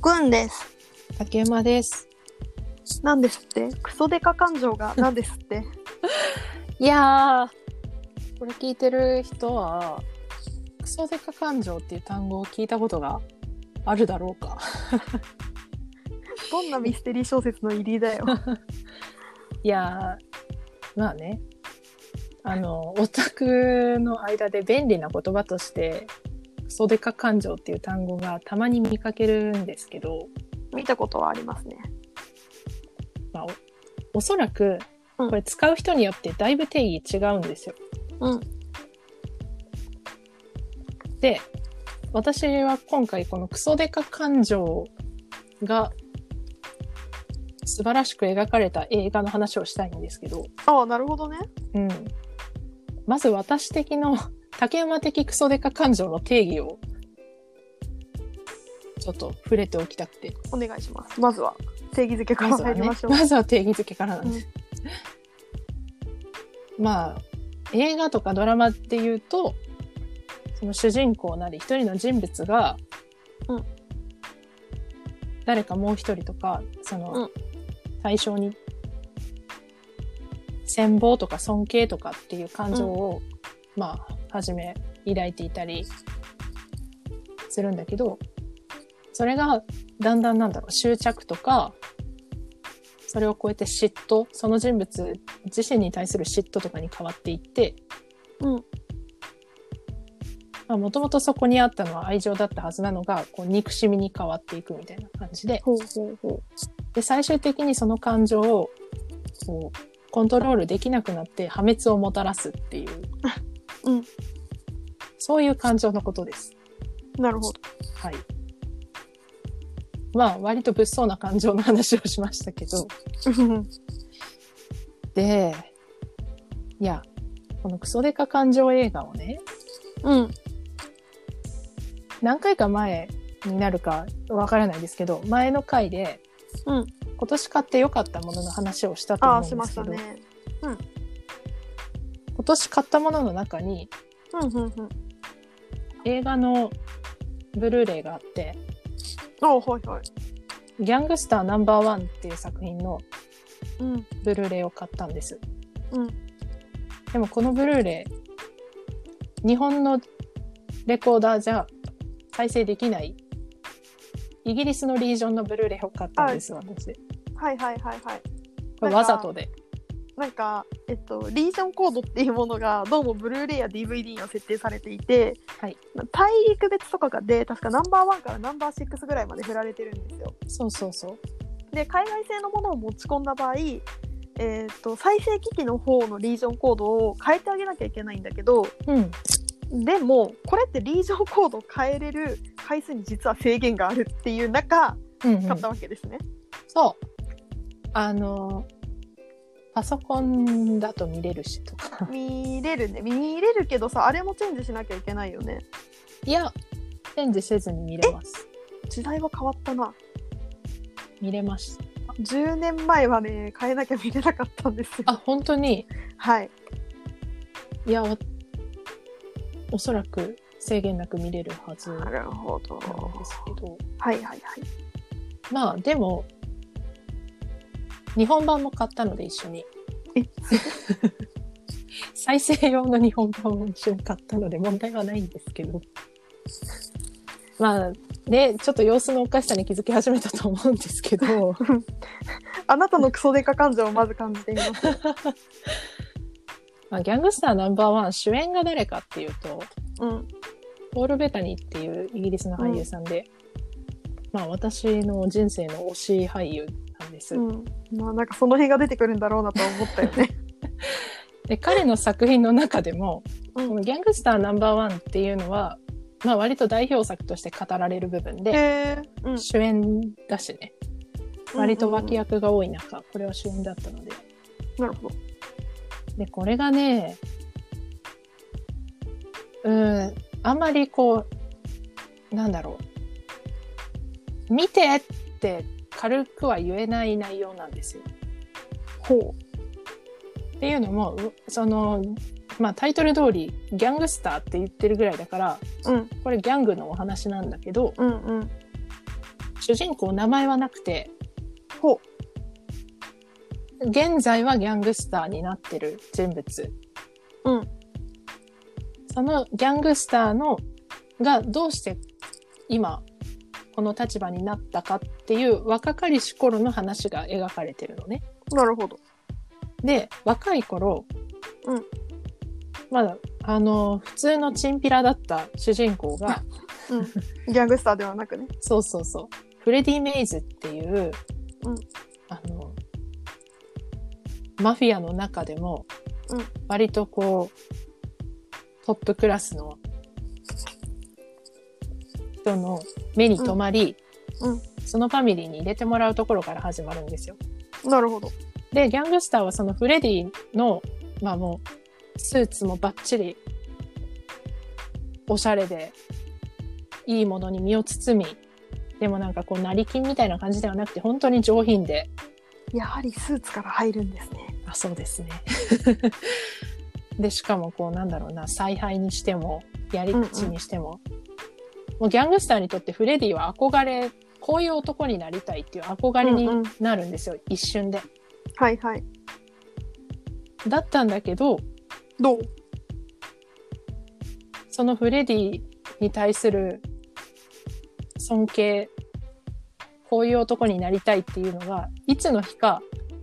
くんです。竹馬です。なんですってクソデカ感情がなんですっていやー、これ聞いてる人はクソデカ感情っていう単語を聞いたことがあるだろうかどんなミステリー小説の入りだよいやー、まあね、オタクの間で便利な言葉としてクソデカ感情っていう単語がたまに見かけるんですけど、見たことはありますね。まあ、おそらくこれ使う人によってだいぶ定義違うんですよ。うん。で、私は今回このクソデカ感情が素晴らしく描かれた映画の話をしたいんですけど。ああ、なるほどね。うん。まず私的の竹馬的クソデカ感情の定義をちょっと触れておきたくて。お願いします。まずは定義づけから入りましょう。まずは定義づけからなんです。うん、まあ、映画とかドラマっていうと、その主人公なり一人の人物が、うん、誰かもう一人とか、その、うん、対象に羨望とか尊敬とかっていう感情を、うん、まあ、はじめ抱いていたりするんだけど、それがだんだん執着とか、それを超えて嫉妬、その人物自身に対する嫉妬とかに変わっていって、うん。まあ、もともとそこにあったのは愛情だったはずなのが、こう憎しみに変わっていくみたいな感じで、ほうほうほう。で、最終的にその感情をこうコントロールできなくなって破滅をもたらすっていう、うん、そういう感情のことです。なるほど。はい。まあ、割と物騒な感情の話をしましたけど。で、いや、このクソデカ感情映画をね、うん。何回か前になるかわからないですけど、前の回で、うん、今年買って良かったものの話をしたと思うんですけど、しましたね。うん。今年買ったものの中に、うんうんうん、映画のブルーレイがあって、はいはい、ギャングスターNo.1っていう作品のブルーレイを買ったんです、うん、でもこのブルーレイ日本のレコーダーじゃ再生できないイギリスのリージョンのブルーレイを買ったんです、はい、私。はいはいはいはい。これわざとでリージョンコードっていうものがどうもブルーレイや DVD には設定されていて、はい、大陸別とかで確かNo.1からNo.6ぐらいまで振られてるんですよ。そうそうそう。で、海外製のものを持ち込んだ場合、再生機器の方のリージョンコードを変えてあげなきゃいけないんだけど、うん、でもこれってリージョンコードを変えれる回数に実は制限があるっていう中、うんうん、買ったわけですね。そう。パソコンだと見れるしとか見れるね。見れるけどさ、あれもチェンジしなきゃいけないよね。いや、チェンジせずに見れます。時代は変わったな。見れました。10年前はね、変えなきゃ見れなかったんですよ。あ、本当に。はい。いや、おそらく制限なく見れるはずなんですけど。はいはいはい。まあでも日本版も買ったので一緒に再生用の日本版も一緒に買ったので問題はないんですけどまあで、ちょっと様子のおかしさに気づき始めたと思うんですけどあなたのクソデカ感情をまず感じています、まあ、ギャングスターNo.1主演が誰かっていうと、うん、ポール・ベタニーっていうイギリスの俳優さんで、うん、まあ私の人生の推し俳優なんです。うん、まあなんかその辺が出てくるんだろうなと思ったよねで、彼の作品の中でも、うん、このギャングスターNo.1っていうのは、まあ、割と代表作として語られる部分で、うん、主演だしね、割と脇役が多い中、うんうんうん、これは主演だったので。なるほど。でこれがね、あんまりこう見てって軽くは言えない内容なんですよ。ほう。っていうのも、その、まあタイトル通りギャングスターって言ってるぐらいだから、うん、これギャングのお話なんだけど、うんうん、主人公名前はなくて、ほう、現在はギャングスターになってる人物、うん、そのギャングスターのがどうして今この立場になったかっていう若かりし頃の話が描かれてるのね。なるほど。で、若い頃、うん、まだ普通のチンピラだった主人公が、うん、ギャングスターではなくね。そうそうそう。フレディ・メイズっていう、うん、マフィアの中でも、うん、割とこうトップクラスの人の目に留まり、うんうん、そのファミリーに入れてもらうところから始まるんですよ。なるほど。で、ギャングスターはそのフレディの、まあもう、スーツもバッチリ、おしゃれで、いいものに身を包み、でもなんかこう、成金みたいな感じではなくて、本当に上品で。やはりスーツから入るんですね。あ、そうですね。で、しかもこう、なんだろうな、采配にしても、やり口にしても、うんうん、もうギャングスターにとってフレディは憧れ、こういう男になりたいっていう憧れになるんですよ、うんうん、一瞬で。はいはい。だったんだけど、どう？そのフレディに対する尊敬、こういう男になりたいっていうのが、いつの日か、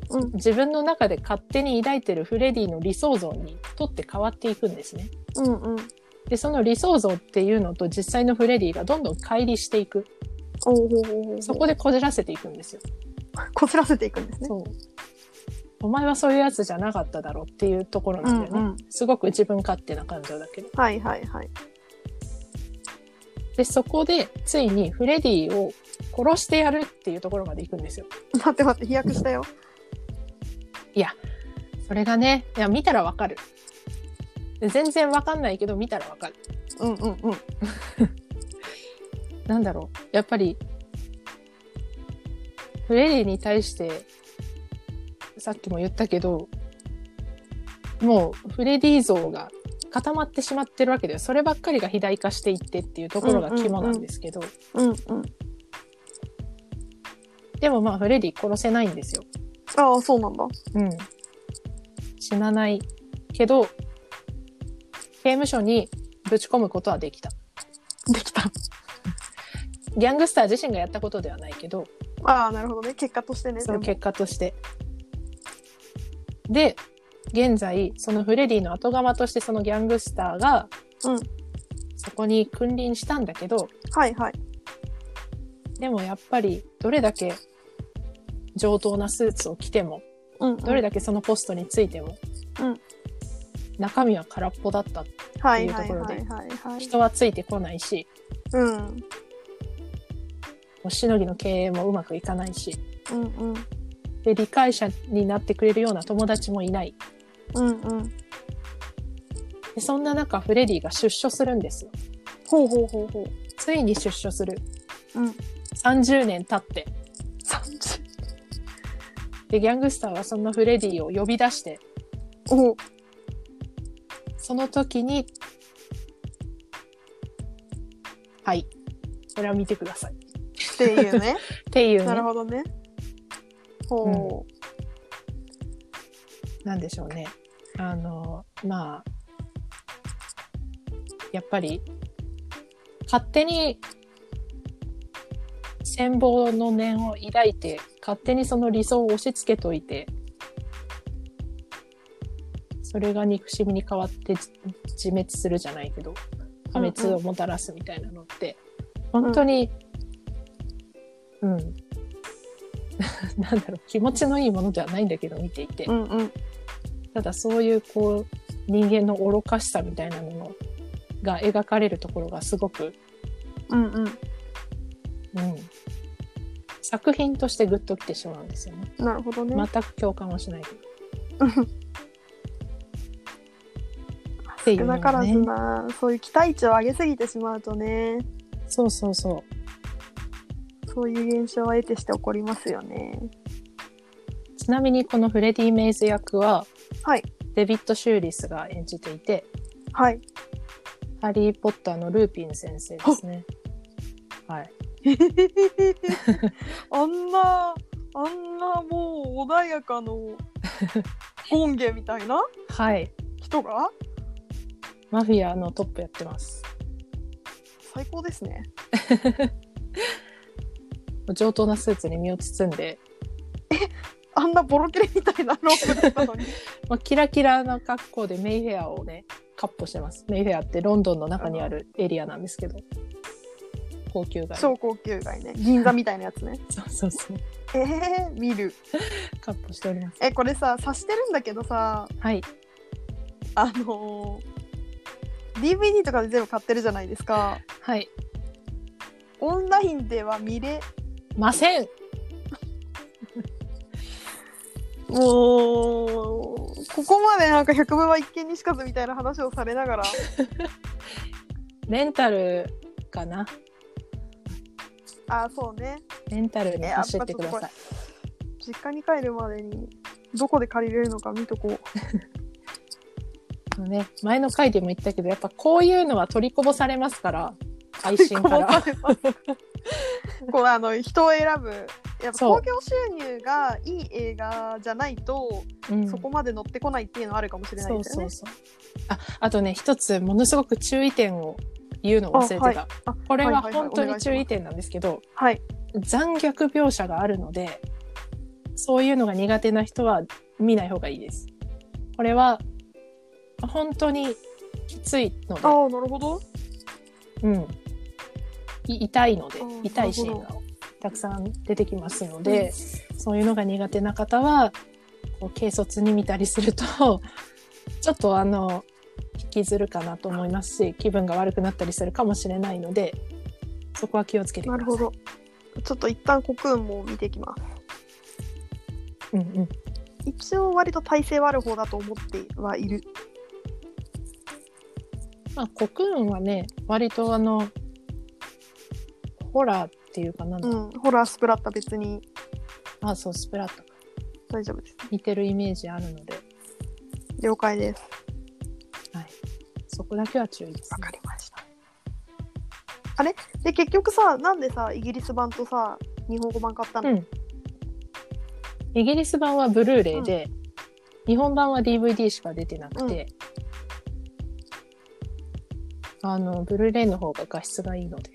うん、自分の中で勝手に抱いてるフレディの理想像にとって変わっていくんですね。うんうん。で、その理想像っていうのと実際のフレディがどんどん乖離していく。そこでこじらせていくんですよ。こじらせていくんですね。そう。お前はそういうやつじゃなかっただろうっていうところなんだよね、うんうん、すごく自分勝手な感情だけど、はいはいはい。で、そこでついにフレディを殺してやるっていうところまで行くんですよ。待って待って、飛躍したよ。いや、それがね、いや、見たらわかる。全然わかんないけど見たらわかる。うんうんうん。なんだろう、やっぱりフレディに対してさっきも言ったけど、もうフレディ像が固まってしまってるわけだよ。そればっかりが肥大化していってっていうところが肝なんですけど、うんうんうん、でもまあフレディ殺せないんですよ。ああ、そうなんだ。うん。死なないけど、刑務所にぶち込むことはできた。できた。ギャングスター自身がやったことではないけど。ああ、なるほどね。結果としてね。そう、結果として。で、現在、そのフレディの後釜としてそのギャングスターが、うん、そこに君臨したんだけど、はいはい。でもやっぱり、どれだけ上等なスーツを着ても、うんうん、どれだけそのポストについても、うん、中身は空っぽだったっていうところで、人はついてこないし、うん、もうしのぎの経営もうまくいかないし、うんうん、で、理解者になってくれるような友達もいない。うんうん。で、そんな中、フレディが出所するんですよ。ほうほうほうほう。ついに出所する。うん。30年経って。で、ギャングスターはそんなフレディを呼び出して。お。その時に、はい。これは見てください。っていうね。っていうね。なるほどね。ほう、うん、なんでしょうね。まあ、やっぱり、勝手に、羨望の念を抱いて、勝手にその理想を押し付けといて、それが憎しみに変わって自滅するじゃないけど、破滅をもたらすみたいなのって、うんうん、本当に、うん。うん、なんだろう、気持ちのいいものではないんだけど見ていて、うんうん、ただそういうこう人間の愚かしさみたいなものが描かれるところがすごく、うんうんうん、作品としてグッときてしまうんですよね。なるほどね。全く共感はしないけど。っていうのがね。少なからずな、そういう期待値を上げすぎてしまうとね。そうそうそう。そういう現象は得てして起こりますよね。ちなみにこのフレディ・メイズ役は、はい、デビッド・シューリスが演じていて、はい、ハリー・ポッターのルーピン先生ですね。はい、あんなもう穏やかのゴンゲみたいなはい人がマフィアのトップやってます。最高ですね。上等なスーツに身を包んであんなボロキレみたいなロープだったのに、まあ、キラキラな格好でメイフェアをねカッポしてます。メイフェアってロンドンの中にあるエリアなんですけど、高級街、超高級街ね、銀座みたいなやつねそうそうそう、見るカッポしております。これさ察してるんだけどさ、はいDVD とかで全部買ってるじゃないですか。はい、オンラインでは見れません。もうここまでなんか百聞は一見にしかずみたいな話をされながらレンタルかな。あ、そうね、レンタルに走ってください。実家に帰るまでにどこで借りれるのか見とこうね、前の回でも言ったけどやっぱこういうのは取りこぼされますから、配信からこう人を選ぶ、やっぱ興行収入がいい映画じゃないと そこまで乗ってこないっていうのはあるかもしれないですよね。そうそうそう。あとね、一つものすごく注意点を言うのを忘れてた、はい、これは本当に注意点なんですけど、はい、残虐描写があるのでそういうのが苦手な人は見ない方がいいです。これは本当にきついので、ああなるほど、うん、痛いので、痛いシーンがたくさん出てきますので、うん、そういうのが苦手な方はこう軽率に見たりするとちょっと引きずるかなと思いますし、気分が悪くなったりするかもしれないのでそこは気をつけてください。なるほど、ちょっと一旦コクーンも見ていきます。うんうん、一応割と体勢はある方だと思ってはいる。まあ、コクーンはね割とホラーっていうかなんだ、うん、ホラースプラッタ別に、あそうスプラッタ大丈夫です、似てるイメージあるので了解です。はい、そこだけは注意ですね。わかりました。あれで結局さ、なんでさイギリス版とさ日本語版買ったの、うん、イギリス版はブルーレイで、うん、日本版は DVD しか出てなくて、うん、ブルーレイの方が画質がいいので。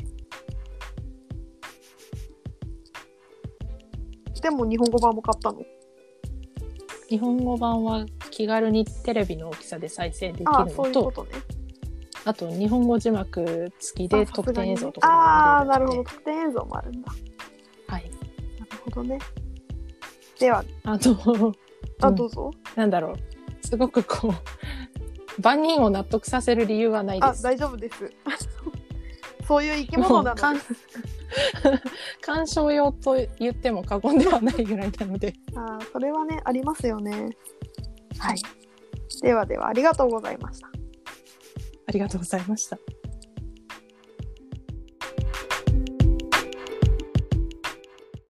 でも日本語版も買ったの？日本語版は気軽にテレビの大きさで再生できるのと、あ、そういうことね。あと日本語字幕付きで特典映像とかもあるので。ああ、なるほど、特典映像もあるんだ。はい。なるほどね。ではどうぞ。なんだろう、すごくこう。万人を納得させる理由はないです。あ、大丈夫です。そういう生き物なので。鑑賞用と言っても過言ではないぐらいなので。あ、それはねありますよね。はい。ではではありがとうございました。ありがとうございました。